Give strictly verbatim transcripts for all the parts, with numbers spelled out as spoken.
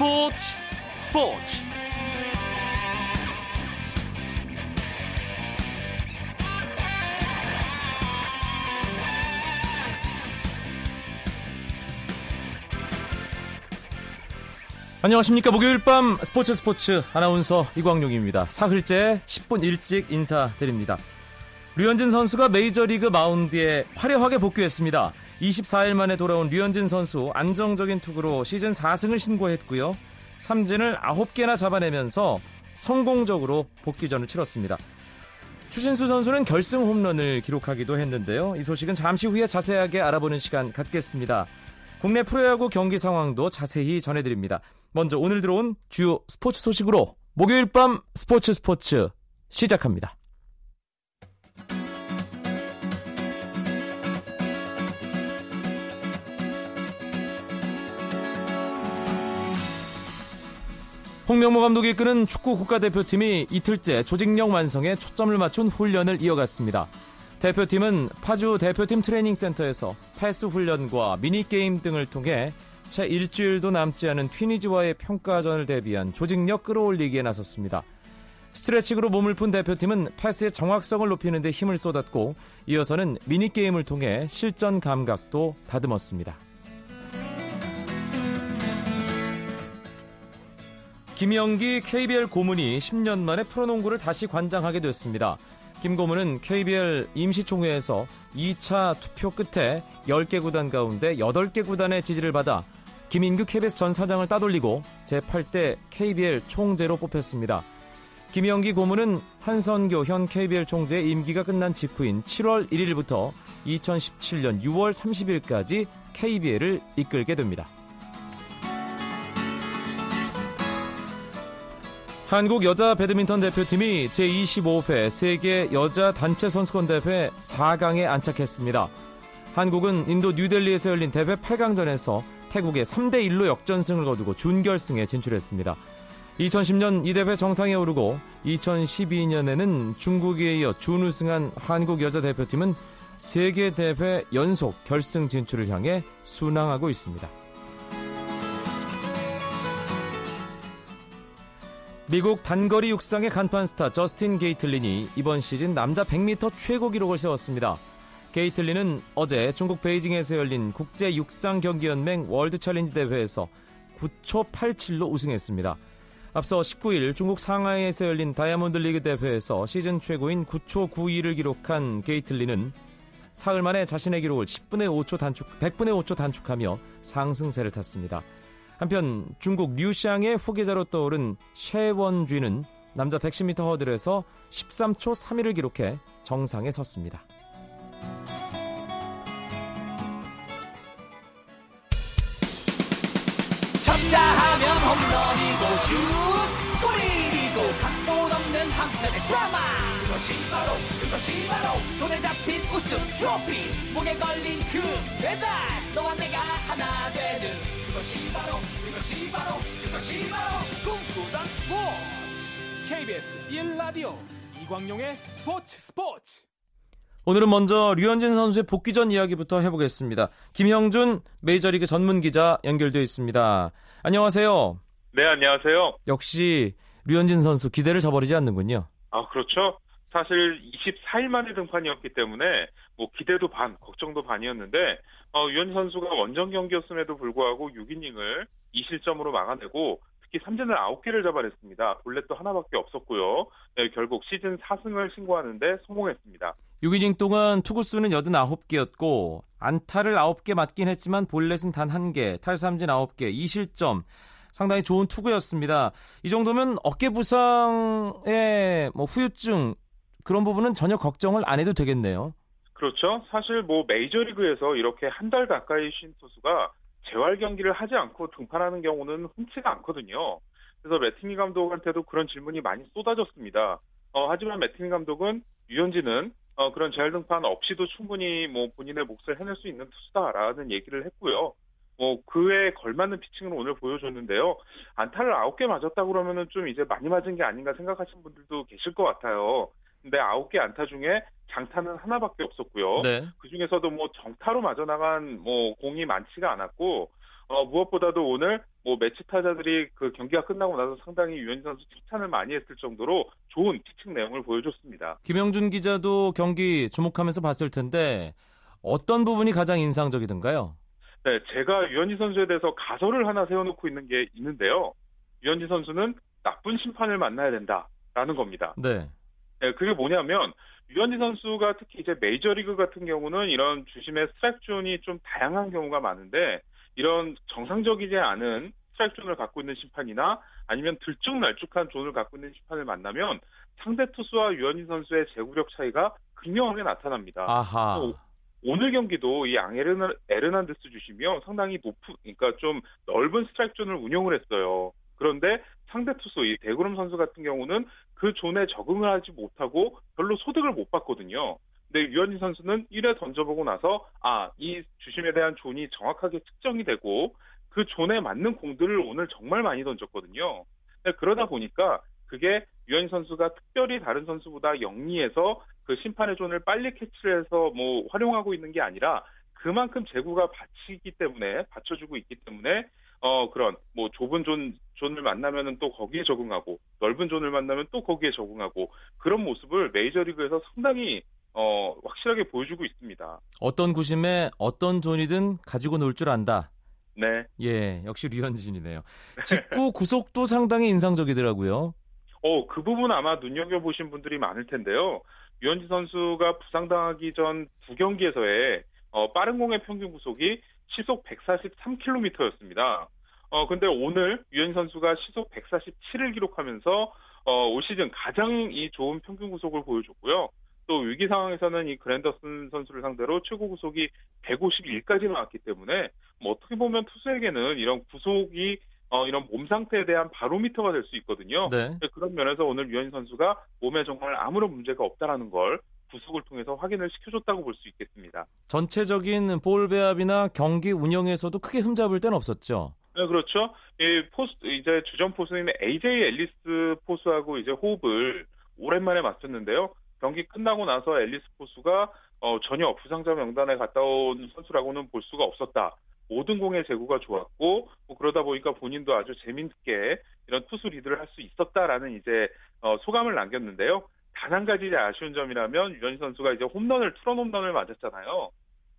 스포츠 스포츠 안녕하십니까. 목요일 밤 스포츠 스포츠 아나운서 이광용입니다. 사흘째 십 분 일찍 인사드립니다. 류현진 선수가 메이저리그 마운드에 화려하게 복귀했습니다. 이십사 일 만에 돌아온 류현진 선수, 안정적인 투구로 시즌 사 승을 신고했고요. 삼진을 아홉 개나 잡아내면서 성공적으로 복귀전을 치렀습니다. 추신수 선수는 결승 홈런을 기록하기도 했는데요. 이 소식은 잠시 후에 자세하게 알아보는 시간 갖겠습니다. 국내 프로야구 경기 상황도 자세히 전해드립니다. 먼저 오늘 들어온 주요 스포츠 소식으로 목요일 밤 스포츠 스포츠 시작합니다. 홍명보 감독이 이끄는 축구 국가대표팀이 이틀째 조직력 완성에 초점을 맞춘 훈련을 이어갔습니다. 대표팀은 파주 대표팀 트레이닝센터에서 패스 훈련과 미니게임 등을 통해 채 일주일도 남지 않은 튀니지와의 평가전을 대비한 조직력 끌어올리기에 나섰습니다. 스트레칭으로 몸을 푼 대표팀은 패스의 정확성을 높이는 데 힘을 쏟았고, 이어서는 미니게임을 통해 실전 감각도 다듬었습니다. 김영기 케이비엘 고문이 십 년 만에 프로농구를 다시 관장하게 됐습니다. 김 고문은 케이비엘 임시총회에서 이 차 투표 끝에 열 개 구단 가운데 여덟 개 구단의 지지를 받아 김인규 케이비에스 전 사장을 따돌리고 제팔 대 케이비엘 총재로 뽑혔습니다. 김영기 고문은 한선교 현 케이비엘 총재의 임기가 끝난 직후인 칠월 일일부터 이천십칠 년 유월 삼십일까지 케이비엘을 이끌게 됩니다. 한국 여자 배드민턴 대표팀이 제이십오 회 세계 여자 단체 선수권 대회 사 강에 안착했습니다. 한국은 인도 뉴델리에서 열린 대회 팔 강전에서 태국에 삼 대 일로 역전승을 거두고 준결승에 진출했습니다. 이천십 년 이 대회 정상에 오르고 이천십이 년에는 중국에 이어 준우승한 한국 여자 대표팀은 세 개 대회 연속 결승 진출을 향해 순항하고 있습니다. 미국 단거리 육상의 간판 스타 저스틴 게이틀린이 이번 시즌 남자 백 미터 최고 기록을 세웠습니다. 게이틀린은 어제 중국 베이징에서 열린 국제 육상 경기연맹 월드 챌린지 대회에서 구 초 팔십칠로 우승했습니다. 앞서 십구 일 중국 상하이에서 열린 다이아몬드 리그 대회에서 시즌 최고인 구 초 구십이를 기록한 게이틀린은 사흘 만에 자신의 기록을 십분의 오 초 단축, 백분의 오 초 단축하며 상승세를 탔습니다. 한편 중국 류샹의 후계자로 떠오른 셰원쥔은 남자 백십 미터 허들에서 십삼 초 삼십일을 기록해 정상에 섰습니다. 쳤다 하면 홈런이고 슛 골인이고 각본 없는 한편의 드라마, 그것이 바로 그것이 바로 손에 잡힌 우승 트로피, 목에 걸린 그 배달, 너와 내가 하나 되는 이것이 바로 이것이 바로 이것이 바로 꿈꾸던 스포츠 케이비에스 일 라디오 이광용의 스포츠 스포츠. 오늘은 먼저 류현진 선수의 복귀전 이야기부터 해보겠습니다. 김형준 메이저리그 전문기자 연결되어 있습니다. 안녕하세요. 네, 안녕하세요. 역시 류현진 선수 기대를 저버리지 않는군요. 아, 그렇죠. 사실 이십사 일 만에 등판이었기 때문에 뭐 기대도 반, 걱정도 반이었는데 어, 류현진 선수가 원정 경기였음에도 불구하고 육 이닝을 이 실점으로 막아내고 특히 삼진을 아홉 개를 잡아냈습니다. 볼넷도 하나밖에 없었고요. 네, 결국 시즌 사 승을 신고하는데 성공했습니다. 육 이닝 동안 투구수는 팔십구 개였고 안타를 아홉 개 맞긴 했지만 볼넷은 단 한 개, 탈삼진 아홉 개, 이 실점. 상당히 좋은 투구였습니다. 이 정도면 어깨 부상의 뭐 후유증 그런 부분은 전혀 걱정을 안 해도 되겠네요. 그렇죠. 사실 뭐 메이저리그에서 이렇게 한 달 가까이 쉰 투수가 재활 경기를 하지 않고 등판하는 경우는 흔치가 않거든요. 그래서 매트니 감독한테도 그런 질문이 많이 쏟아졌습니다. 어, 하지만 매트니 감독은 류현진은 어, 그런 재활 등판 없이도 충분히 뭐 본인의 몫을 해낼 수 있는 투수다라는 얘기를 했고요. 뭐 그에 걸맞는 피칭을 오늘 보여줬는데요. 안타를 아홉 개 맞았다 그러면은 좀 이제 많이 맞은 게 아닌가 생각하시는 분들도 계실 것 같아요. 근데 아홉 개 안타 중에 장타는 하나밖에 없었고요. 네. 그 중에서도 뭐 정타로 맞아나간 뭐 공이 많지가 않았고 어, 무엇보다도 오늘 뭐 매치 타자들이 그 경기가 끝나고 나서 상당히 유현진 선수 칭찬을 많이 했을 정도로 좋은 피칭 내용을 보여줬습니다. 김형준 기자도 경기 주목하면서 봤을 텐데 어떤 부분이 가장 인상적이던가요? 네, 제가 유현진 선수에 대해서 가설을 하나 세워놓고 있는 게 있는데요. 유현진 선수는 나쁜 심판을 만나야 된다라는 겁니다. 네. 네, 그게 뭐냐면 류현진 선수가 특히 이제 메이저리그 같은 경우는 이런 주심의 스트라이크 존이 좀 다양한 경우가 많은데 이런 정상적이지 않은 스트라이크 존을 갖고 있는 심판이나 아니면 들쭉날쭉한 존을 갖고 있는 심판을 만나면 상대 투수와 류현진 선수의 제구력 차이가 극명하게 나타납니다. 아하. 오늘 경기도 이 앙 에르난데스 주심이요 상당히 높은, 그러니까 좀 넓은 스트라이크 존을 운영을 했어요. 그런데 상대 투수 이 대구름 선수 같은 경우는 그 존에 적응을 하지 못하고 별로 소득을 못 받거든요. 근데 류현진 선수는 일 회 던져보고 나서 아, 이 주심에 대한 존이 정확하게 측정이 되고 그 존에 맞는 공들을 오늘 정말 많이 던졌거든요. 근데 그러다 보니까 그게 류현진 선수가 특별히 다른 선수보다 영리해서 그 심판의 존을 빨리 캐치를 해서 뭐 활용하고 있는 게 아니라 그만큼 제구가 받치기 때문에 받쳐주고 있기 때문에 어 그런 뭐 좁은 존 존을 만나면은 또 거기에 적응하고 넓은 존을 만나면 또 거기에 적응하고 그런 모습을 메이저리그에서 상당히 어 확실하게 보여주고 있습니다. 어떤 구심에 어떤 존이든 가지고 놀 줄 안다. 네. 예, 역시 류현진이네요. 직구 구속도 상당히 인상적이더라고요. 어, 그 부분 아마 눈여겨 보신 분들이 많을 텐데요. 류현진 선수가 부상당하기 전 두 경기에서의 어, 빠른 공의 평균 구속이 시속 백사십삼 킬로미터였습니다. 어, 근데 오늘 유현진 선수가 시속 백사십칠을 기록하면서 어, 올 시즌 가장 이 좋은 평균 구속을 보여줬고요. 또 위기 상황에서는 이 그랜더슨 선수를 상대로 최고 구속이 백오십일까지 나왔기 때문에 뭐 어떻게 보면 투수에게는 이런 구속이 어, 이런 몸 상태에 대한 바로미터가 될 수 있거든요. 네. 그런 면에서 오늘 유현진 선수가 몸에 정말 아무런 문제가 없다라는 걸 구속을 통해서 확인을 시켜줬다고 볼 수 있겠습니다. 전체적인 볼 배합이나 경기 운영에서도 크게 흠잡을 데는 없었죠. 네, 그렇죠. 이 포수, 이제 주전 포수인 에이제이 앨리스 포수하고 이제 호흡을 오랜만에 맞췄는데요. 경기 끝나고 나서 앨리스 포수가 어, 전혀 부상자 명단에 갔다 온 선수라고는 볼 수가 없었다. 모든 공의 제구가 좋았고 뭐 그러다 보니까 본인도 아주 재미있게 이런 투수 리드를 할 수 있었다라는 이제 어, 소감을 남겼는데요. 단 한 가지 아쉬운 점이라면 유현진 선수가 이제 홈런을 투런 홈런을 맞았잖아요.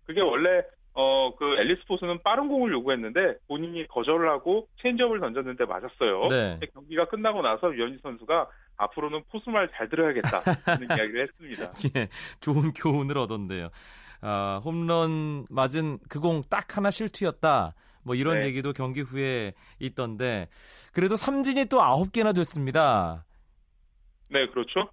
그게 원래 어 그 앨리스 포수는 빠른 공을 요구했는데 본인이 거절을 하고 체인지업을 던졌는데 맞았어요. 네. 경기가 끝나고 나서 유현진 선수가 앞으로는 포수 말 잘 들어야겠다 하는 이야기를 했습니다. 예, 좋은 교훈을 얻었네요. 아, 홈런 맞은 그 공 딱 하나 실투였다. 뭐 이런 네. 얘기도 경기 후에 있던데 그래도 삼진이 또 아홉 개나 됐습니다. 네, 그렇죠.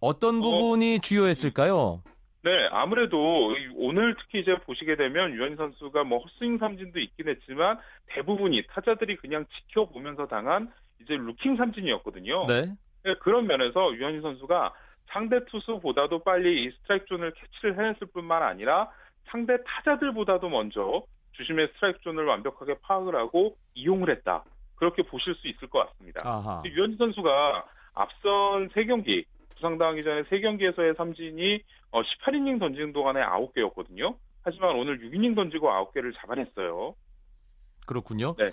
어떤 부분이 어, 주요했을까요? 네, 아무래도 오늘 특히 이제 보시게 되면 유현진 선수가 뭐 헛스윙 삼진도 있긴 했지만 대부분이 타자들이 그냥 지켜보면서 당한 이제 루킹 삼진이었거든요. 네. 네, 그런 면에서 유현진 선수가 상대 투수보다도 빨리 이 스트라이크 존을 캐치를 해냈을 뿐만 아니라 상대 타자들보다도 먼저 주심의 스트라이크 존을 완벽하게 파악을 하고 이용을 했다. 그렇게 보실 수 있을 것 같습니다. 유현진 선수가 앞선 세 경기 부상당하기 전에 세 경기에서의 삼진이 십팔 이닝 던지는 동안에 아홉 개였거든요. 하지만 오늘 육 이닝 던지고 아홉 개를 잡아냈어요. 그렇군요. 네.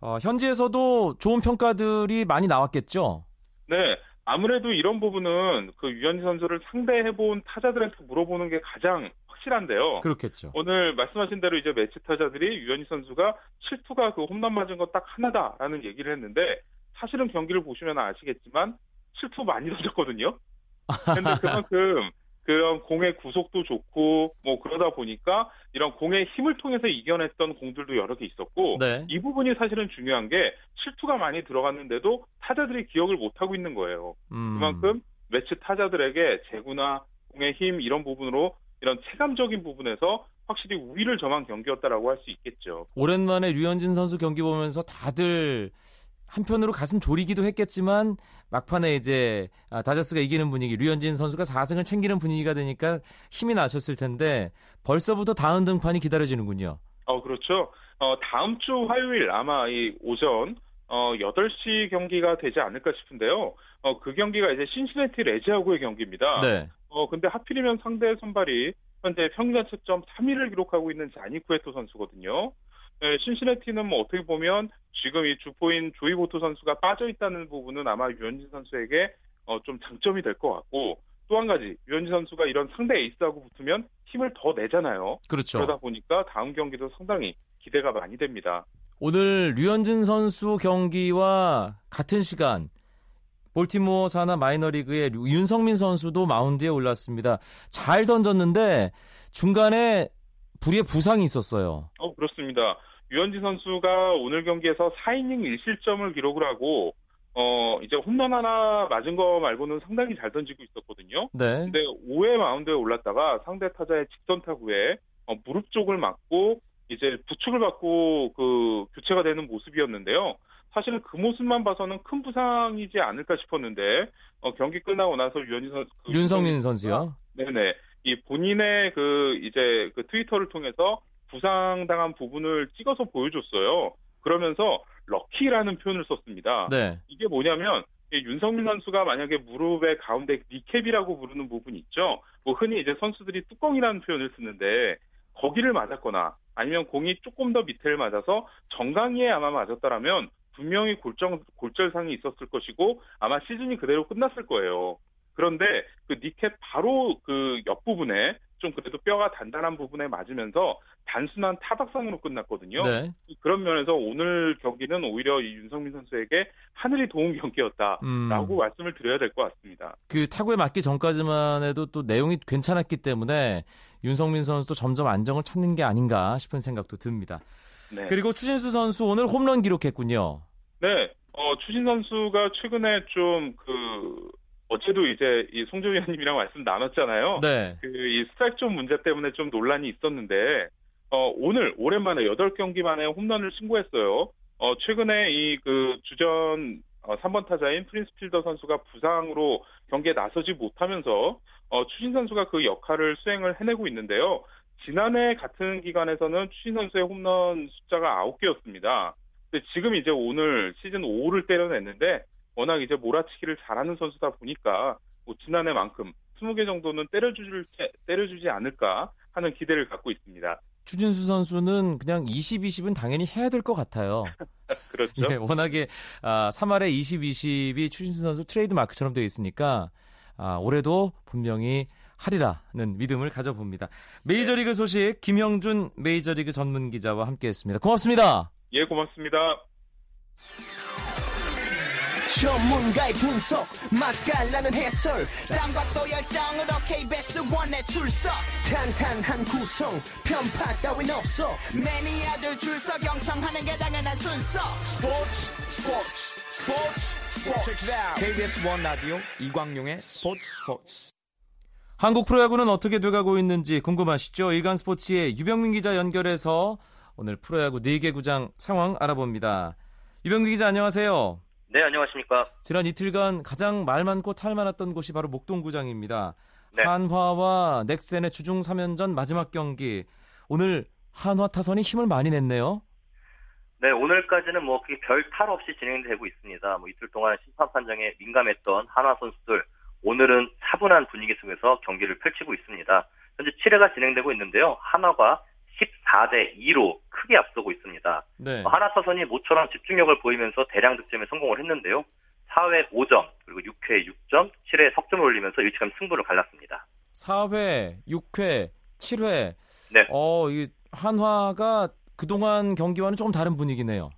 어, 현지에서도 좋은 평가들이 많이 나왔겠죠? 네. 아무래도 이런 부분은 그 유현진 선수를 상대해본 타자들한테 물어보는 게 가장 확실한데요. 그렇겠죠. 오늘 말씀하신 대로 이제 매치 타자들이 유현진 선수가 실투가 그 홈런 맞은 거 딱 하나다라는 얘기를 했는데 사실은 경기를 보시면 아시겠지만 실투 많이 던졌거든요. 그런데 그만큼 그런 공의 구속도 좋고 뭐 그러다 보니까 이런 공의 힘을 통해서 이겨냈던 공들도 여러 개 있었고 네. 이 부분이 사실은 중요한 게 실투가 많이 들어갔는데도 타자들이 기억을 못하고 있는 거예요. 음. 그만큼 매치 타자들에게 제구나 공의 힘 이런 부분으로 이런 체감적인 부분에서 확실히 우위를 점한 경기였다라고 할 수 있겠죠. 오랜만에 류현진 선수 경기 보면서 다들 한편으로 가슴 졸이기도 했겠지만 막판에 이제 다저스가 이기는 분위기, 류현진 선수가 사 승을 챙기는 분위기가 되니까 힘이 나셨을 텐데 벌써부터 다음 등판이 기다려지는군요. 어, 그렇죠. 어, 다음 주 화요일 아마 이 오전 어, 여덟 시 경기가 되지 않을까 싶은데요. 어, 그 경기가 이제 신시내티 레즈하고의 경기입니다. 네. 어, 근데 하필이면 상대 선발이 현재 평균 자책점 삼 위를 기록하고 있는 자니 쿠에토 선수거든요. 네, 신시내티는 뭐 어떻게 보면 지금 이 주포인 조이보토 선수가 빠져 있다는 부분은 아마 류현진 선수에게 어, 좀 장점이 될 것 같고, 또 한 가지 류현진 선수가 이런 상대 에이스하고 붙으면 힘을 더 내잖아요. 그렇죠. 그러다 보니까 다음 경기도 상당히 기대가 많이 됩니다. 오늘 류현진 선수 경기와 같은 시간 볼티모어 산하 마이너리그의 윤성민 선수도 마운드에 올랐습니다. 잘 던졌는데 중간에 불의의 부상이 있었어요. 어, 그렇습니다. 류현진 선수가 오늘 경기에서 사 이닝 일 실점을 기록을 하고 어 이제 홈런 하나 맞은 거 말고는 상당히 잘 던지고 있었거든요. 네. 근데 오 회 마운드에 올랐다가 상대 타자의 직선 타구에 어, 무릎 쪽을 맞고 이제 부축을 받고 그 교체가 되는 모습이었는데요. 사실 그 모습만 봐서는 큰 부상이지 않을까 싶었는데 어, 경기 끝나고 나서 류현진 선수 그 윤성민 선수요. 네네. 이 본인의 그 이제 그 트위터를 통해서 부상당한 부분을 찍어서 보여줬어요. 그러면서 럭키라는 표현을 썼습니다. 네. 이게 뭐냐면 윤성민 선수가 만약에 무릎의 가운데 니캡이라고 부르는 부분이 있죠. 뭐 흔히 이제 선수들이 뚜껑이라는 표현을 쓰는데 거기를 맞았거나 아니면 공이 조금 더 밑에를 맞아서 정강이에 아마 맞았다라면 분명히 골정, 골절상이 있었을 것이고 아마 시즌이 그대로 끝났을 거예요. 그런데 그 니캡 바로 그 옆부분에 좀 그래도 뼈가 단단한 부분에 맞으면서 단순한 타박상으로 끝났거든요. 네. 그런 면에서 오늘 경기는 오히려 이 윤성민 선수에게 하늘이 도운 경기였다라고 음. 말씀을 드려야 될 것 같습니다. 그 타구에 맞기 전까지만 해도 또 내용이 괜찮았기 때문에 윤성민 선수도 점점 안정을 찾는 게 아닌가 싶은 생각도 듭니다. 네. 그리고 추신수 선수 오늘 홈런 기록했군요. 네, 어, 추신 선수가 최근에 좀 그 어제도 이제 이 송조 위원님이랑 말씀 나눴잖아요. 네. 그 이 스트라이크 존 문제 때문에 좀 논란이 있었는데 어, 오늘 오랜만에 여덟 경기 만에 홈런을 신고했어요. 어, 최근에 이 그 주전 어, 삼 번 타자인 프린스 필더 선수가 부상으로 경기에 나서지 못하면서 어, 추신 선수가 그 역할을 수행을 해내고 있는데요. 지난해 같은 기간에서는 추신 선수의 홈런 숫자가 아홉 개였습니다. 근데 지금 이제 오늘 시즌 오 호를 때려냈는데 워낙 이제 몰아치기를 잘하는 선수다 보니까 뭐 지난해만큼 스무 개 정도는 때려주질, 때려주지 않을까 하는 기대를 갖고 있습니다. 추신수 선수는 그냥 이십, 이십은 당연히 해야 될 것 같아요. 그렇죠. 예, 워낙에 아, 삼 할에 이십, 이십이 추신수 선수 트레이드 마크처럼 되어 있으니까 아, 올해도 분명히 하리라는 믿음을 가져봅니다. 메이저리그 소식 김형준 메이저리그 전문 기자와 함께했습니다. 고맙습니다. 예, 고맙습니다. 전문가의 분석, 맛깔나는 해설, 땀과 또 열정으로 케이비에스 원에 출석. 탄탄한 구성, 편파 따윈 없어. 매니아들 줄서 경청하는 게 당연한 순서. 스포츠, 스포츠, 스포츠, 스포츠. 케이비에스 원 라디오 이광용의 스포츠, 스포츠. 한국 프로야구는 어떻게 돼가고 있는지 궁금하시죠? 일간스포츠의 유병민 기자 연결해서 오늘 프로야구 네 개 구장 상황 알아봅니다. 유병민 기자 안녕하세요. 네, 안녕하십니까. 지난 이틀간 가장 말 많고 탈 많았던 곳이 바로 목동구장입니다. 네. 한화와 넥센의 주중 삼 연전 마지막 경기. 오늘 한화 타선이 힘을 많이 냈네요. 네, 오늘까지는 뭐 별 탈 없이 진행되고 있습니다. 뭐 이틀 동안 심판 판정에 민감했던 한화 선수들. 오늘은 차분한 분위기 속에서 경기를 펼치고 있습니다. 현재 칠 회가 진행되고 있는데요. 한화가 십사 대 이로 크게 앞서고 있습니다. 네. 한화 타선이 모처럼 집중력을 보이면서 대량 득점에 성공을 했는데요. 사 회 오 점, 그리고 육 회 육 점, 칠 회 석 점을 올리면서 일찌감치 승부를 갈랐습니다. 사 회, 육 회, 칠 회. 네. 어, 이 한화가 그동안 경기와는 조금 다른 분위기네요.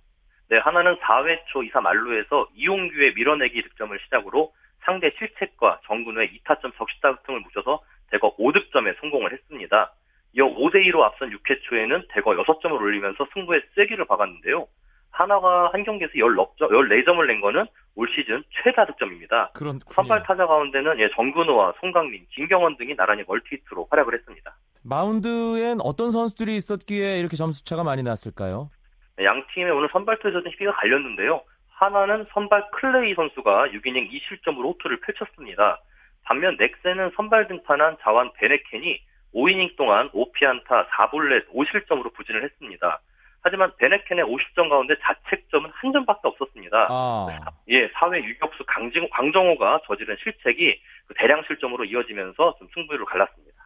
네, 한화는 사 회 초 이 사 만루에서 이용규의 밀어내기 득점을 시작으로 상대 실책과 정근우의 이 타점 적시타 등을 묻혀서 대거 오 득점에 성공을 했습니다. 이어 오 대 이로 앞선 육 회 초에는 대거 육 점을 올리면서 승부의 쐐기를 박았는데요. 한화가 한 경기에서 십사 점을 낸 거는 올 시즌 최다 득점입니다. 그렇군요. 선발 타자 가운데는 예, 정근우와 송강민, 김경원 등이 나란히 멀티히트로 활약을 했습니다. 마운드엔 어떤 선수들이 있었기에 이렇게 점수차가 많이 났을까요? 네, 양 팀의 오늘 선발 투수전 시비가 갈렸는데요. 하나는 선발 클레이 선수가 육 이닝 이 실점으로 호투를 펼쳤습니다. 반면 넥센은 선발 등판한 자완 베네켄이 오 이닝 동안 오 피안타 사 볼넷 오 실점으로 부진을 했습니다. 하지만 베네켄의 오 실점 가운데 자책점은 한 점밖에 없었습니다. 아. 예, 사 회 유격수 강진, 강정호가 저지른 실책이 대량 실점으로 이어지면서 좀 승부를 갈랐습니다.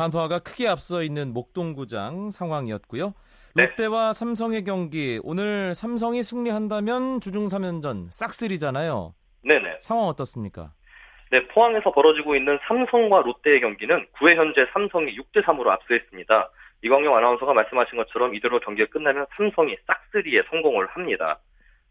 한화가 크게 앞서 있는 목동구장 상황이었고요. 롯데와 삼성의 경기, 오늘 삼성이 승리한다면 주중 삼 연전 싹쓸이잖아요. 네네. 상황 어떻습니까? 네, 포항에서 벌어지고 있는 삼성과 롯데의 경기는 구 회 현재 삼성이 육 대 삼으로 앞서있습니다. 이광용 아나운서가 말씀하신 것처럼 이대로 경기가 끝나면 삼성이 싹쓸이에 성공을 합니다.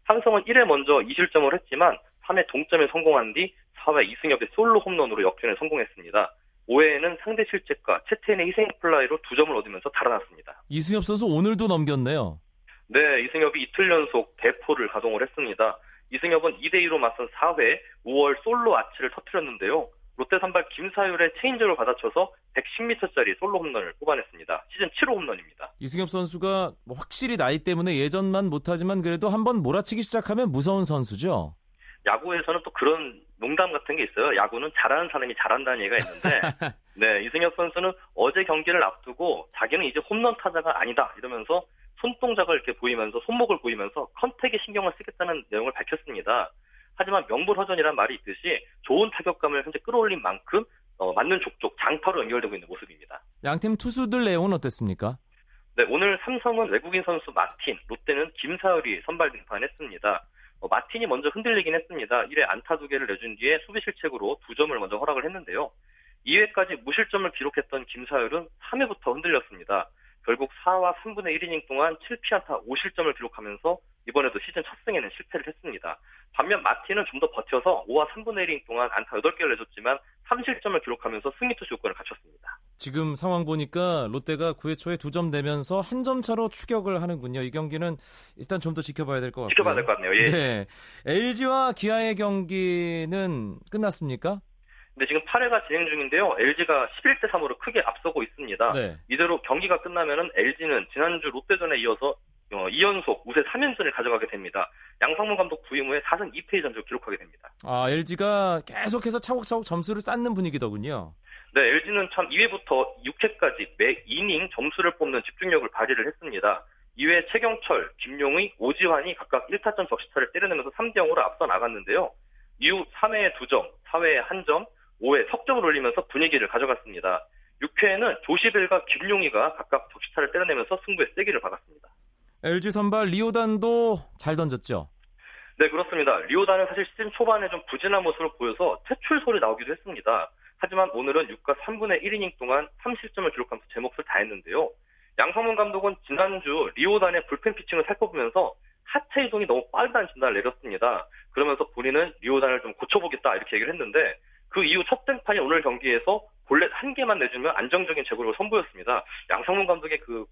삼성은 일 회 먼저 이 실점을 했지만 삼 회 동점에 성공한 뒤 사 회 이승엽의 솔로 홈런으로 역전에 성공했습니다. 오 회에는 상대 실책과 채태인의 희생플라이로 두 점을 얻으면서 달아났습니다. 이승엽 선수 오늘도 넘겼네요. 네, 이승엽이 이틀 연속 대포를 가동을 했습니다. 이승엽은 이 대 이로 맞선 사 회 오월 솔로 아치를 터뜨렸는데요. 롯데 선발 김사율의 체인저를 받아쳐서 백십 미터짜리 솔로 홈런을 뽑아냈습니다. 시즌 칠 호 홈런입니다. 이승엽 선수가 확실히 나이 때문에 예전만 못하지만 그래도 한번 몰아치기 시작하면 무서운 선수죠? 야구에서는 또 그런 농담 같은 게 있어요. 야구는 잘하는 사람이 잘한다는 얘기가 있는데 네, 이승엽 선수는 어제 경기를 앞두고 자기는 이제 홈런 타자가 아니다 이러면서 손동작을 이렇게 보이면서 손목을 보이면서 컨택에 신경을 쓰겠다는 내용을 밝혔습니다. 하지만 명불허전이란 말이 있듯이 좋은 타격감을 현재 끌어올린 만큼 어, 맞는 족족 장타로 연결되고 있는 모습입니다. 양팀 투수들 내용은 어땠습니까? 네, 오늘 삼성은 외국인 선수 마틴, 롯데는 김사율이 선발 등판했습니다. 어, 마틴이 먼저 흔들리긴 했습니다. 일 회 안타 두 개를 내준 뒤에 수비 실책으로 두 점을 먼저 허락을 했는데요. 이 회까지 무실점을 기록했던 김사율은 삼 회부터 흔들렸습니다. 결국 사 와 삼분의 일 이닝 동안 칠 피안타 오 실점을 기록하면서 이번에도 시즌 첫 승에는 실패를 했습니다. 반면 마틴은 좀 더 버텨서 오 와 삼분의 일 이닝 동안 안타 여덟 개를 내줬지만 삼 실점을 기록하면서 승리투수 요건을 갖췄습니다. 지금 상황 보니까 롯데가 구 회 초에 두 점 내면서 한 점 차로 추격을 하는군요. 이 경기는 일단 좀 더 지켜봐야 될 것 같고요. 지켜봐야 될 것 같네요. 예. 네. 엘지와 기아의 경기는 끝났습니까? 네, 지금 팔 회가 진행 중인데요. 엘지가 십일 대 삼으로 크게 앞서고 있습니다. 네. 이대로 경기가 끝나면 엘지는 지난주 롯데전에 이어서 이 연속 우세 삼 연전을 가져가게 됩니다. 양상문 감독 부임 후에 사 승 이 패의 전적을 기록하게 됩니다. 아, 엘지가 계속해서 차곡차곡 점수를 쌓는 분위기더군요. 네, 엘지는 참 이 회부터 육 회까지 매 이닝 점수를 뽑는 집중력을 발휘를 했습니다. 이 회 최경철, 김용의, 오지환이 각각 일 타점 적시타를 때려내면서 삼 대 영으로 앞서 나갔는데요. 이후 삼 회에 두 점, 사 회에 일 점, 오 회 석점을 올리면서 분위기를 가져갔습니다. 육 회에는 조시벨과 김용희가 각각 적시타를 때려내면서 승부에 세기를 박았습니다. 엘지 선발 리오단도 잘 던졌죠? 네, 그렇습니다. 리오단은 사실 시즌 초반에 좀 부진한 모습을 보여서 퇴출 소리 나오기도 했습니다. 하지만 오늘은 육 과 삼분의 일 이닝 동안 삼 실점을 기록하면서 제 몫을 다했는데요. 양상문 감독은 지난주 리오단의 불펜 피칭을 살펴보면서 하체 이동이 너무 빠르다는 진단을 내렸습니다. 그러면서 본인은 리오단을 좀 고쳐보겠다 이렇게 얘기를 했는데 그 이후 첫 등판이 오늘 경기에서 볼넷 한 개만 내주면 안정적인 제구를 선보였습니다. 양상문 감독의 그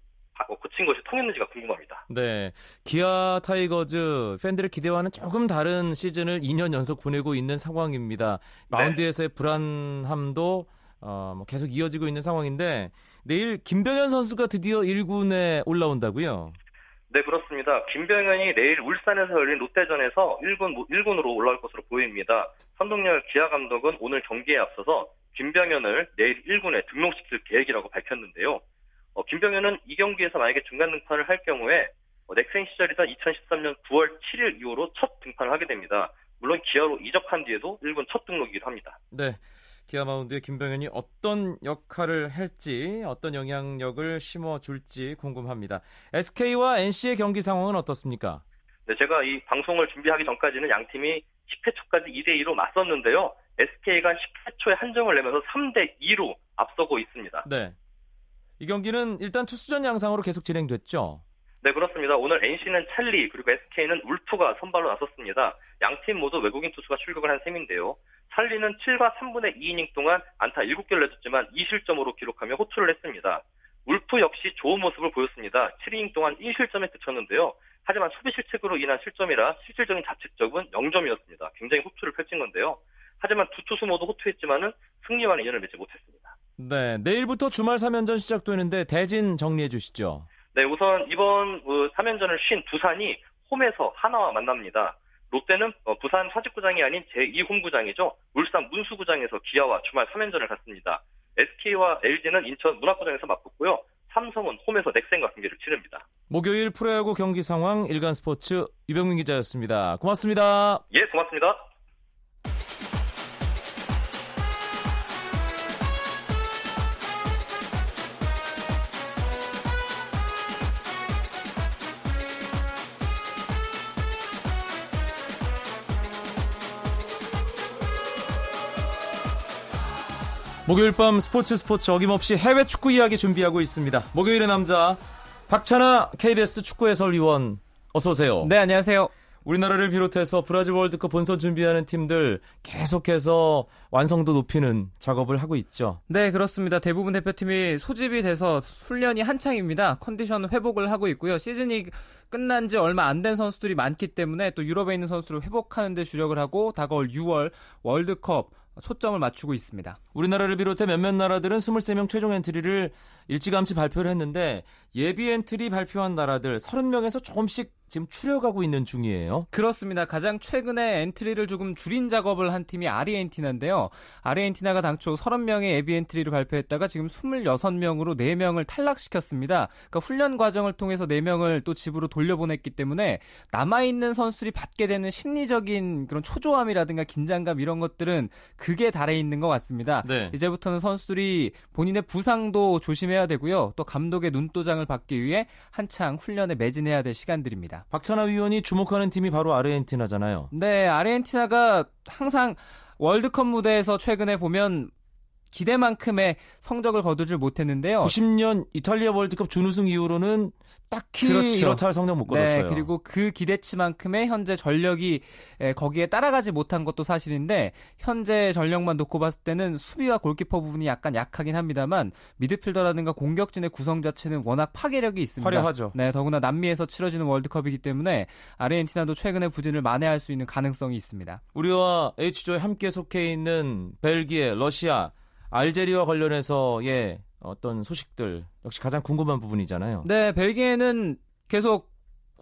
고친 것이 통했는지가 궁금합니다. 네, 기아 타이거즈 팬들의 기대와는 조금 다른 시즌을 이 년 연속 보내고 있는 상황입니다. 마운드에서의 네. 불안함도 어, 계속 이어지고 있는 상황인데 내일 김병현 선수가 드디어 일 군에 올라온다고요? 네, 그렇습니다. 김병현이 내일 울산에서 열린 롯데전에서 일 군, 일 군으로 올라올 것으로 보입니다. 선동열 기아 감독은 오늘 경기에 앞서서 김병현을 내일 일 군에 등록시킬 계획이라고 밝혔는데요. 어, 김병현은 이 경기에서 만약에 중간 등판을 할 경우에 어, 넥센 시절이던 이천십삼 년 구월 칠 일 이후로 첫 등판을 하게 됩니다. 물론 기아로 이적한 뒤에도 일 군 첫 등록이기도 합니다. 네, 기아 마운드에 김병현이 어떤 역할을 할지, 어떤 영향력을 심어줄지 궁금합니다. 에스케이와 엔씨의 경기 상황은 어떻습니까? 네, 제가 이 방송을 준비하기 전까지는 양 팀이 십 회 초까지 이 대 이로 맞섰는데요. 에스케이가 십 회 초에 한 점을 내면서 삼 대 이로 앞서고 있습니다. 네, 이 경기는 일단 투수전 양상으로 계속 진행됐죠? 네, 그렇습니다. 오늘 엔씨는 찰리, 그리고 에스케이는 울프가 선발로 나섰습니다. 양팀 모두 외국인 투수가 출격을 한 셈인데요. 찰리는 칠 과 삼분의 이 이닝 동안 안타 일곱 개를 내줬지만 이 실점으로 기록하며 호투를 했습니다. 울프 역시 좋은 모습을 보였습니다. 칠 이닝 동안 일 실점에 그쳤는데요. 하지만 수비 실책으로 인한 실점이라 실질적인 자책점은 영 점이었습니다. 굉장히 호투를 펼친 건데요. 하지만 두 투수 모두 호투했지만은 승리와는 인연을 맺지 못했습니다. 네, 내일부터 주말 삼 연전 시작되는데 대진 정리해 주시죠. 네, 우선 이번 삼 연전을 쉰 부산이 홈에서 하나와 만납니다. 롯데는 부산 사직구장이 아닌 제이 홈구장이죠. 울산 문수구장에서 기아와 주말 삼 연전을 갖습니다. 에스케이와 엘지는 인천 문학구장에서 맞붙고요. 삼성은 홈에서 넥센과 경기를 치릅니다. 목요일 프로야구 경기 상황 일간스포츠 유병민 기자였습니다. 고맙습니다. 예, 고맙습니다. 목요일 밤 스포츠 스포츠 어김없이 해외 축구 이야기 준비하고 있습니다. 목요일의 남자 박찬아 케이비에스 축구 해설위원 어서 오세요. 네, 안녕하세요. 우리나라를 비롯해서 브라질 월드컵 본선 준비하는 팀들 계속해서 완성도 높이는 작업을 하고 있죠. 네, 그렇습니다. 대부분 대표팀이 소집이 돼서 훈련이 한창입니다. 컨디션 회복을 하고 있고요. 시즌이 끝난 지 얼마 안 된 선수들이 많기 때문에 또 유럽에 있는 선수를 회복하는 데 주력을 하고 다가올 유월 월드컵 초점을 맞추고 있습니다. 우리나라를 비롯해 몇몇 나라들은 이십삼 명 최종 엔트리를 일찌감치 발표를 했는데 예비 엔트리 발표한 나라들 삼십 명에서 조금씩 지금 추려가고 있는 중이에요. 그렇습니다. 가장 최근에 엔트리를 조금 줄인 작업을 한 팀이 아르헨티나인데요. 아르헨티나가 당초 삼십 명의 예비 엔트리를 발표했다가 지금 이십육 명으로 네 명을 탈락시켰습니다. 그러니까 훈련 과정을 통해서 네 명을 또 집으로 돌려보냈기 때문에 남아있는 선수들이 받게 되는 심리적인 그런 초조함이라든가 긴장감 이런 것들은 극에 달해 있는 것 같습니다. 네. 이제부터는 선수들이 본인의 부상도 조심해야 되고요. 또 감독의 눈도장을 받기 위해 한창 훈련에 매진해야 될 시간들입니다. 박찬하 위원이 주목하는 팀이 바로 아르헨티나잖아요. 네, 아르헨티나가 항상 월드컵 무대에서 최근에 보면 기대만큼의 성적을 거두질 못했는데요. 구십 년 이탈리아 월드컵 준우승 이후로는 딱히 그렇죠. 이렇다 할 성적 못 거뒀어요. 네, 그리고 그 기대치만큼의 현재 전력이 거기에 따라가지 못한 것도 사실인데 현재 전력만 놓고 봤을 때는 수비와 골키퍼 부분이 약간 약하긴 합니다만 미드필더라든가 공격진의 구성 자체는 워낙 파괴력이 있습니다. 화려하죠. 네, 더구나 남미에서 치러지는 월드컵이기 때문에 아르헨티나도 최근의 부진을 만회할 수 있는 가능성이 있습니다. 우리와 H조에 함께 속해 있는 벨기에, 러시아 알제리와 관련해서의 어떤 소식들 역시 가장 궁금한 부분이잖아요. 네, 벨기에는 계속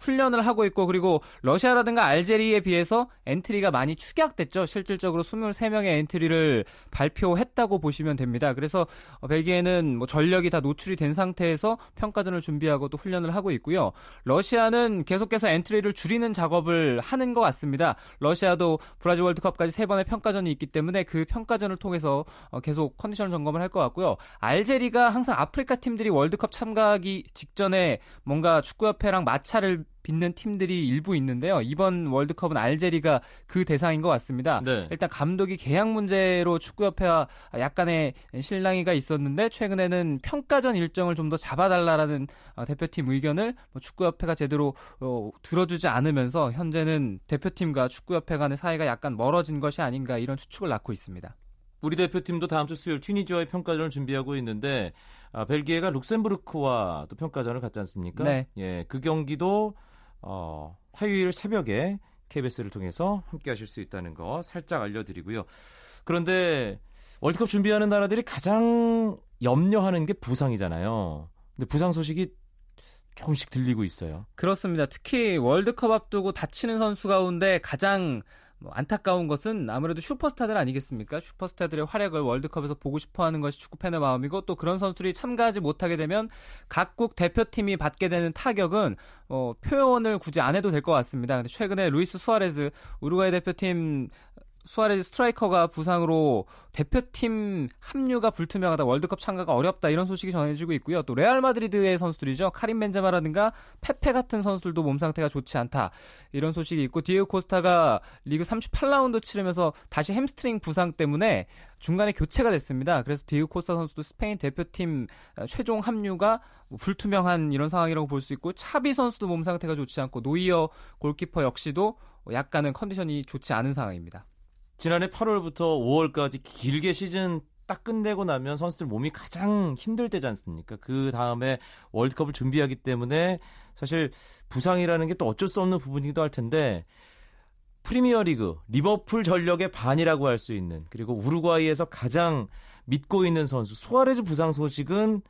훈련을 하고 있고 그리고 러시아라든가 알제리에 비해서 엔트리가 많이 축약됐죠. 실질적으로 이십삼 명의 엔트리를 발표했다고 보시면 됩니다. 그래서 벨기에는 뭐 전력이 다 노출이 된 상태에서 평가전을 준비하고 또 훈련을 하고 있고요. 러시아는 계속해서 엔트리를 줄이는 작업을 하는 것 같습니다. 러시아도 브라질 월드컵까지 세 번의 평가전이 있기 때문에 그 평가전을 통해서 계속 컨디션 점검을 할 것 같고요. 알제리가 항상 아프리카 팀들이 월드컵 참가하기 직전에 뭔가 축구협회랑 마찰을 있는 팀들이 일부 있는데요. 이번 월드컵은 알제리가 그 대상인 것 같습니다. 네. 일단 감독이 계약 문제로 축구협회와 약간의 실랑이가 있었는데 최근에는 평가전 일정을 좀 더 잡아달라라는 대표팀 의견을 축구협회가 제대로 들어주지 않으면서 현재는 대표팀과 축구협회 간의 사이가 약간 멀어진 것이 아닌가 이런 추측을 낳고 있습니다. 우리 대표팀도 다음 주 수요일 튀니지와의 평가전을 준비하고 있는데 아, 벨기에가 룩셈부르크와 또 평가전을 갖지 않습니까? 네. 예, 그 경기도 어, 화요일 새벽에 케이비에스를 통해서 함께 하실 수 있다는 거 살짝 알려드리고요. 그런데 월드컵 준비하는 나라들이 가장 염려하는 게 부상이잖아요. 근데 부상 소식이 조금씩 들리고 있어요. 그렇습니다. 특히 월드컵 앞두고 다치는 선수 가운데 가장 뭐 안타까운 것은 아무래도 슈퍼스타들 아니겠습니까? 슈퍼스타들의 활약을 월드컵에서 보고 싶어하는 것이 축구팬의 마음이고 또 그런 선수들이 참가하지 못하게 되면 각국 대표팀이 받게 되는 타격은 어, 표현을 굳이 안 해도 될 것 같습니다. 근데 최근에 루이스 수아레즈 우루과이 대표팀 수아레즈 스트라이커가 부상으로 대표팀 합류가 불투명하다, 월드컵 참가가 어렵다 이런 소식이 전해지고 있고요. 또 레알 마드리드의 선수들이죠. 카림 벤제마라든가 페페 같은 선수들도 몸 상태가 좋지 않다 이런 소식이 있고 디에고 코스타가 리그 삼십팔 라운드 치르면서 다시 햄스트링 부상 때문에 중간에 교체가 됐습니다. 그래서 디에고 코스타 선수도 스페인 대표팀 최종 합류가 불투명한 이런 상황이라고 볼 수 있고 차비 선수도 몸 상태가 좋지 않고 노이어 골키퍼 역시도 약간은 컨디션이 좋지 않은 상황입니다. 지난해 팔월부터 오월까지 길게 시즌 딱 끝내고 나면 선수들 몸이 가장 힘들 때지 않습니까? 그 다음에 월드컵을 준비하기 때문에 사실 부상이라는 게 또 어쩔 수 없는 부분이기도 할 텐데 프리미어리그 리버풀 전력의 반이라고 할 수 있는 그리고 우루과이에서 가장 믿고 있는 선수 수아레즈 부상 소식은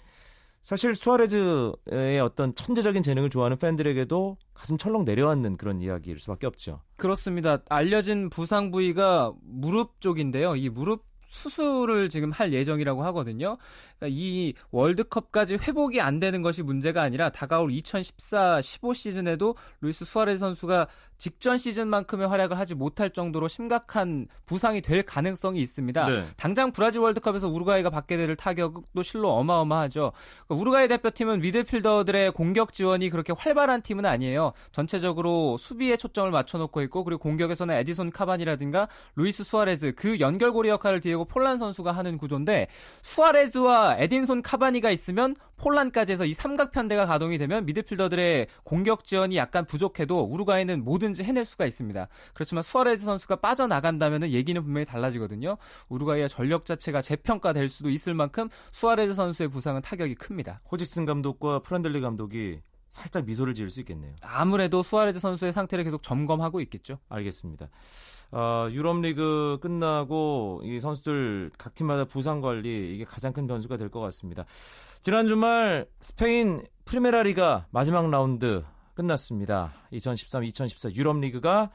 사실 수아레즈의 어떤 천재적인 재능을 좋아하는 팬들에게도 가슴 철렁 내려앉는 그런 이야기일 수밖에 없죠. 그렇습니다. 알려진 부상 부위가 무릎 쪽인데요. 이 무릎 수술을 지금 할 예정이라고 하거든요. 그러니까 이 월드컵까지 회복이 안 되는 것이 문제가 아니라 다가올 이천십사 십오 시즌에도 루이스 수아레즈 선수가 직전 시즌만큼의 활약을 하지 못할 정도로 심각한 부상이 될 가능성이 있습니다. 네. 당장 브라질 월드컵에서 우루과이가 받게 될 타격도 실로 어마어마하죠. 우루과이 대표팀은 미드필더들의 공격 지원이 그렇게 활발한 팀은 아니에요. 전체적으로 수비에 초점을 맞춰놓고 있고, 그리고 공격에서는 에디손 카반이라든가 루이스 수아레즈, 그 연결고리 역할을 디에고 폴란 선수가 하는 구조인데, 수아레즈와 에딘손 카바니가 있으면 폴란까지 해서 이 삼각편대가 가동이 되면 미드필더들의 공격 지원이 약간 부족해도 우루과이는 뭐든지 해낼 수가 있습니다. 그렇지만 수아레즈 선수가 빠져나간다면 얘기는 분명히 달라지거든요. 우루과이의 전력 자체가 재평가될 수도 있을 만큼 수아레즈 선수의 부상은 타격이 큽니다. 호지슨 감독과 프란델리 감독이 살짝 미소를 지을 수 있겠네요. 아무래도 수아레즈 선수의 상태를 계속 점검하고 있겠죠. 알겠습니다. 어, 유럽리그 끝나고 이 선수들 각 팀마다 부상 관리, 이게 가장 큰 변수가 될 것 같습니다. 지난 주말 스페인 프리메라리가 마지막 라운드 끝났습니다. 이천십삼 이천십사 유럽리그가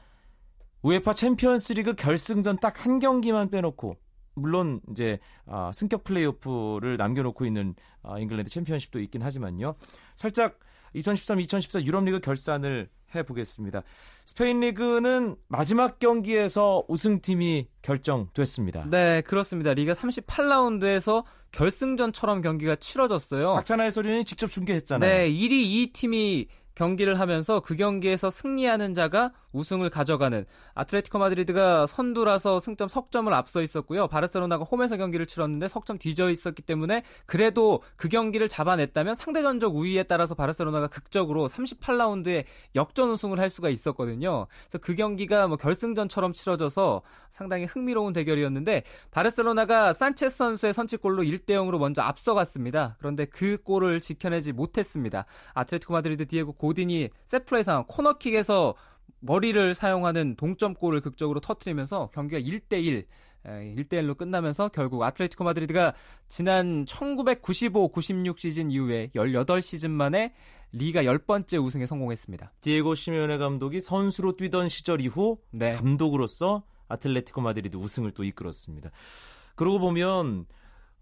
우에파 챔피언스리그 결승전 딱 한 경기만 빼놓고, 물론 이제 아, 승격 플레이오프를 남겨놓고 있는 아, 잉글랜드 챔피언십도 있긴 하지만요. 살짝 이천십삼 이천십사 유럽리그 결산을 해보겠습니다. 스페인 리그는 마지막 경기에서 우승팀이 결정됐습니다. 네, 그렇습니다. 리그 삼십팔 라운드에서 결승전처럼 경기가 치러졌어요. 박찬아 해설위원이 직접 중계했잖아요. 네, 일 위 이 팀이 경기를 하면서 그 경기에서 승리하는 자가 우승을 가져가는, 아틀레티코 마드리드가 선두라서 승점 석점을 앞서 있었고요. 바르셀로나가 홈에서 경기를 치렀는데 석점 뒤져 있었기 때문에 그래도 그 경기를 잡아냈다면 상대 전적 우위에 따라서 바르셀로나가 극적으로 삼십팔 라운드에 역전 우승을 할 수가 있었거든요. 그래서 그 경기가 뭐 결승전처럼 치러져서 상당히 흥미로운 대결이었는데, 바르셀로나가 산체스 선수의 선취골로 일 대 영으로 먼저 앞서갔습니다. 그런데 그 골을 지켜내지 못했습니다. 아틀레티코 마드리드 디에고 고딘이 세플레이 상황, 코너킥에서 머리를 사용하는 동점골을 극적으로 터뜨리면서 경기가 일 대 일, 일 대 일로 끝나면서 결국 아틀레티코 마드리드가 지난 천구백구십오 구십육 시즌 이후에 십팔 시즌 만에 리가 열 번째 우승에 성공했습니다. 디에고 시메오네 감독이 선수로 뛰던 시절 이후 네. 감독으로서 아틀레티코 마드리드 우승을 또 이끌었습니다. 그러고 보면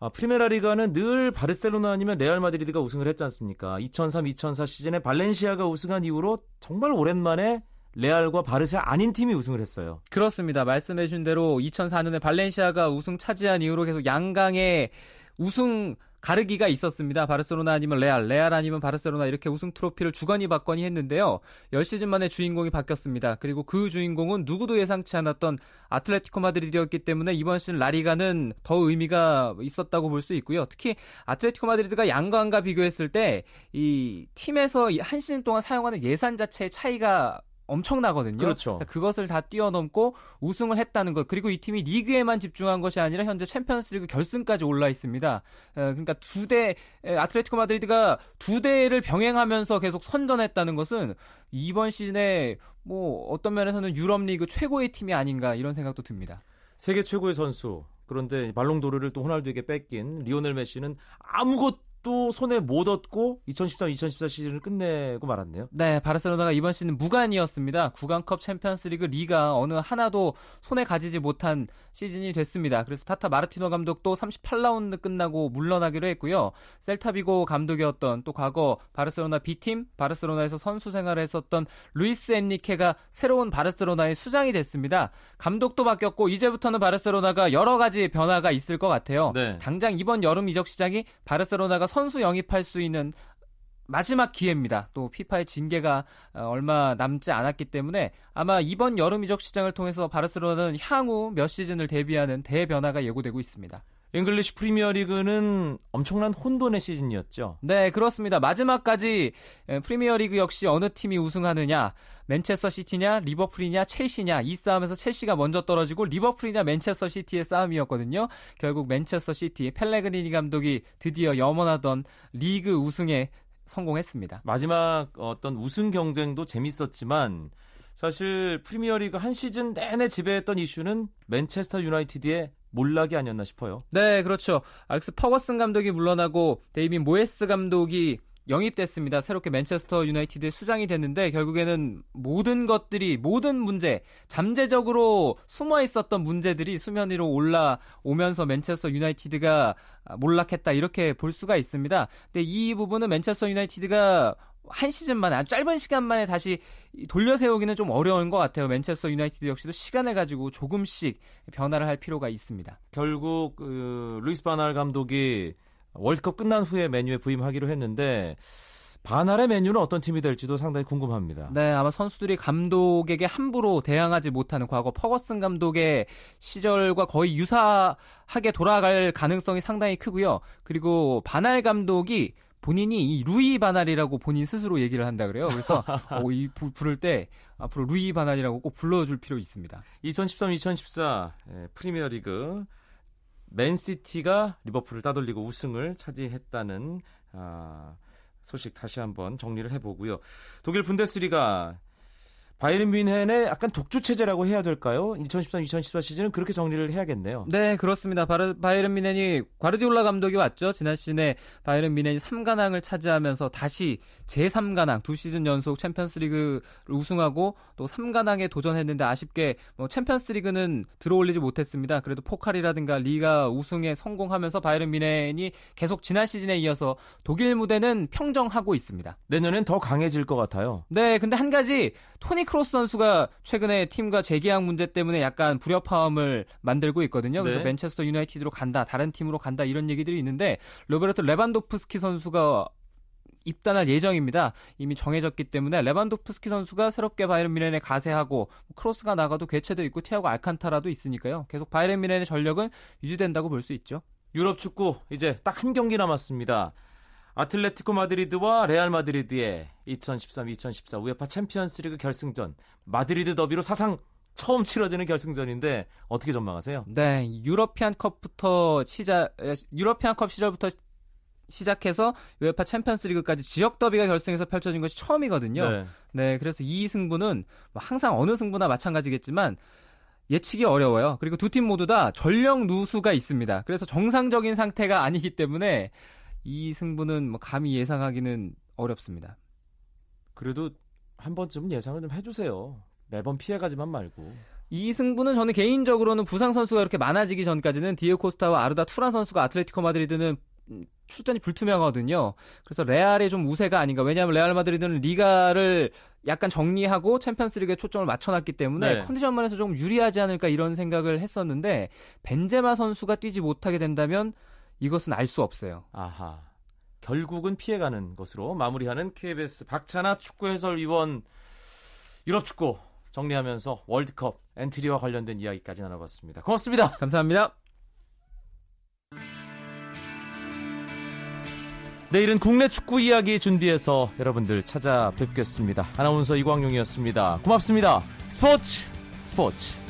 아, 프리메라리가는 늘 바르셀로나 아니면 레알 마드리드가 우승을 했지 않습니까? 이천삼 이천사 시즌에 발렌시아가 우승한 이후로 정말 오랜만에 레알과 바르셀 아닌 팀이 우승을 했어요. 그렇습니다. 말씀해주신 대로 이천사 년에 발렌시아가 우승 차지한 이후로 계속 양강의 우승 가르기가 있었습니다. 바르셀로나 아니면 레알, 레알 아니면 바르셀로나, 이렇게 우승 트로피를 주거니 받거니 했는데요. 열 시즌 만에 주인공이 바뀌었습니다. 그리고 그 주인공은 누구도 예상치 않았던 아틀레티코 마드리드였기 때문에 이번 시즌 라리가는 더 의미가 있었다고 볼 수 있고요. 특히 아틀레티코 마드리드가 양강과 비교했을 때 이 팀에서 한 시즌 동안 사용하는 예산 자체의 차이가 엄청나거든요. 그렇죠. 그러니까 그것을 다 뛰어넘고 우승을 했다는 것. 그리고 이 팀이 리그에만 집중한 것이 아니라 현재 챔피언스리그 결승까지 올라 있습니다. 그러니까 두 대, 아틀레티코 마드리드가 두 대를 병행하면서 계속 선전했다는 것은 이번 시즌에 뭐 어떤 면에서는 유럽리그 최고의 팀이 아닌가, 이런 생각도 듭니다. 세계 최고의 선수, 그런데 발롱도르를 또 호날두에게 뺏긴 리오넬 메시는 아무것도 또 손에 못 얻고 이천십삼 이천십사 시즌을 끝내고 말았네요. 네, 바르셀로나가 이번 시즌 무관이었습니다. 구강컵, 챔피언스리그, 리가 어느 하나도 손에 가지지 못한 시즌이 됐습니다. 그래서 타타 마르티노 감독도 삼십팔 라운드 끝나고 물러나기로 했고요. 셀타비고 감독이었던, 또 과거 바르셀로나 B팀, 바르셀로나에서 선수 생활을 했었던 루이스 엔리케가 새로운 바르셀로나의 수장이 됐습니다. 감독도 바뀌었고 이제부터는 바르셀로나가 여러 가지 변화가 있을 것 같아요. 네. 당장 이번 여름 이적 시장이 바르셀로나가 선수 영입할 수 있는 마지막 기회입니다. 또 피파의 징계가 얼마 남지 않았기 때문에 아마 이번 여름 이적 시장을 통해서 바르셀로나는 향후 몇 시즌을 대비하는 대변화가 예고되고 있습니다. 잉글리시 프리미어리그는 엄청난 혼돈의 시즌이었죠. 네, 그렇습니다. 마지막까지 프리미어리그 역시 어느 팀이 우승하느냐, 맨체스터 시티냐, 리버풀이냐, 첼시냐, 이 싸움에서 첼시가 먼저 떨어지고 리버풀이냐 맨체스터 시티의 싸움이었거든요. 결국 맨체스터 시티, 펠레그리니 감독이 드디어 염원하던 리그 우승에 성공했습니다. 마지막 어떤 우승 경쟁도 재밌었지만 사실 프리미어리그 한 시즌 내내 지배했던 이슈는 맨체스터 유나이티드의 몰락이 아니었나 싶어요. 네, 그렇죠. 알렉스 퍼거슨 감독이 물러나고 데이빈 모예스 감독이 영입됐습니다. 새롭게 맨체스터 유나이티드의 수장이 됐는데 결국에는 모든 것들이, 모든 문제, 잠재적으로 숨어있었던 문제들이 수면 위로 올라오면서 맨체스터 유나이티드가 몰락했다, 이렇게 볼 수가 있습니다. 근데 이 부분은 맨체스터 유나이티드가 한 시즌만 아주 짧은 시간만에 다시 돌려세우기는 좀 어려운 것 같아요. 맨체스터 유나이티드 역시도 시간을 가지고 조금씩 변화를 할 필요가 있습니다. 결국 그, 루이스 반할 감독이 월드컵 끝난 후에 메뉴에 부임하기로 했는데 반할의 메뉴는 어떤 팀이 될지도 상당히 궁금합니다. 네, 아마 선수들이 감독에게 함부로 대항하지 못하는 과거 퍼거슨 감독의 시절과 거의 유사하게 돌아갈 가능성이 상당히 크고요. 그리고 반할 감독이 본인이 이 루이 반할이라고 본인 스스로 얘기를 한다 그래요. 그래서 어, 이 부, 부를 때 앞으로 루이 반할이라고 꼭 불러줄 필요 있습니다. 이천십삼 이천십사 프리미어리그 맨시티가 리버풀을 따돌리고 우승을 차지했다는 아, 소식 다시 한번 정리를 해보고요. 독일 분데스리가 바이에른 뮌헨의 약간 독주체제라고 해야 될까요? 이천십삼 이천십사 시즌은 그렇게 정리를 해야겠네요. 네, 그렇습니다. 바르, 바이에른 뮌헨이 과르디올라 감독이 왔죠. 지난 시즌에 바이에른 뮌헨이 삼관왕을 차지하면서 다시 제삼관왕, 두 시즌 연속 챔피언스리그를 우승하고 또 삼관왕에 도전했는데 아쉽게 뭐 챔피언스리그는 들어올리지 못했습니다. 그래도 포칼이라든가 리가 우승에 성공하면서 바이에른 뮌헨이 계속 지난 시즌에 이어서 독일 무대는 평정하고 있습니다. 내년엔 더 강해질 것 같아요. 네, 근데 한 가지 토니 크로스 선수가 최근에 팀과 재계약 문제 때문에 약간 불협화음을 만들고 있거든요. 그래서 네. 맨체스터 유나이티드로 간다, 다른 팀으로 간다 이런 얘기들이 있는데 로베르트 레반도프스키 선수가 입단할 예정입니다. 이미 정해졌기 때문에 레반도프스키 선수가 새롭게 바이에른 뮌헨에 가세하고 크로스가 나가도 교체도 있고 티아고 알칸타라도 있으니까요. 계속 바이에른 뮌헨의 전력은 유지된다고 볼 수 있죠. 유럽 축구 이제 딱 한 경기 남았습니다. 아틀레티코 마드리드와 레알 마드리드의 이천십삼 이천십사 우에파 챔피언스리그 결승전 마드리드 더비로 사상 처음 치러지는 결승전인데 어떻게 전망하세요? 네, 유러피안컵부터 시작 유러피안컵 시절부터 시작해서 우에파 챔피언스리그까지 지역 더비가 결승에서 펼쳐진 것이 처음이거든요. 네, 네 그래서 이 승부는 항상 어느 승부나 마찬가지겠지만. 예측이 어려워요. 그리고 두 팀 모두 다 전력 누수가 있습니다. 그래서 정상적인 상태가 아니기 때문에 이 승부는 뭐 감히 예상하기는 어렵습니다. 그래도 한 번쯤은 예상을 좀 해주세요. 매번 피해가지만 말고. 이 승부는 저는 개인적으로는 부상 선수가 이렇게 많아지기 전까지는 디에고 코스타와 아르다 투란 선수가 아틀레티코 마드리드는 출전이 불투명하거든요. 그래서 레알의 좀 우세가 아닌가. 왜냐하면 레알 마드리드는 리가를 약간 정리하고 챔피언스리그에 초점을 맞춰놨기 때문에 네. 컨디션만에서 좀 유리하지 않을까 이런 생각을 했었는데 벤제마 선수가 뛰지 못하게 된다면 이것은 알 수 없어요. 아하. 결국은 피해가는 것으로 마무리하는 케이비에스 박찬아 축구 해설위원 유럽 축구 정리하면서 월드컵 엔트리와 관련된 이야기까지 나눠봤습니다. 고맙습니다. 감사합니다. 내일은 국내 축구 이야기 준비해서 여러분들 찾아뵙겠습니다. 아나운서 이광용이었습니다. 고맙습니다. 스포츠 스포츠.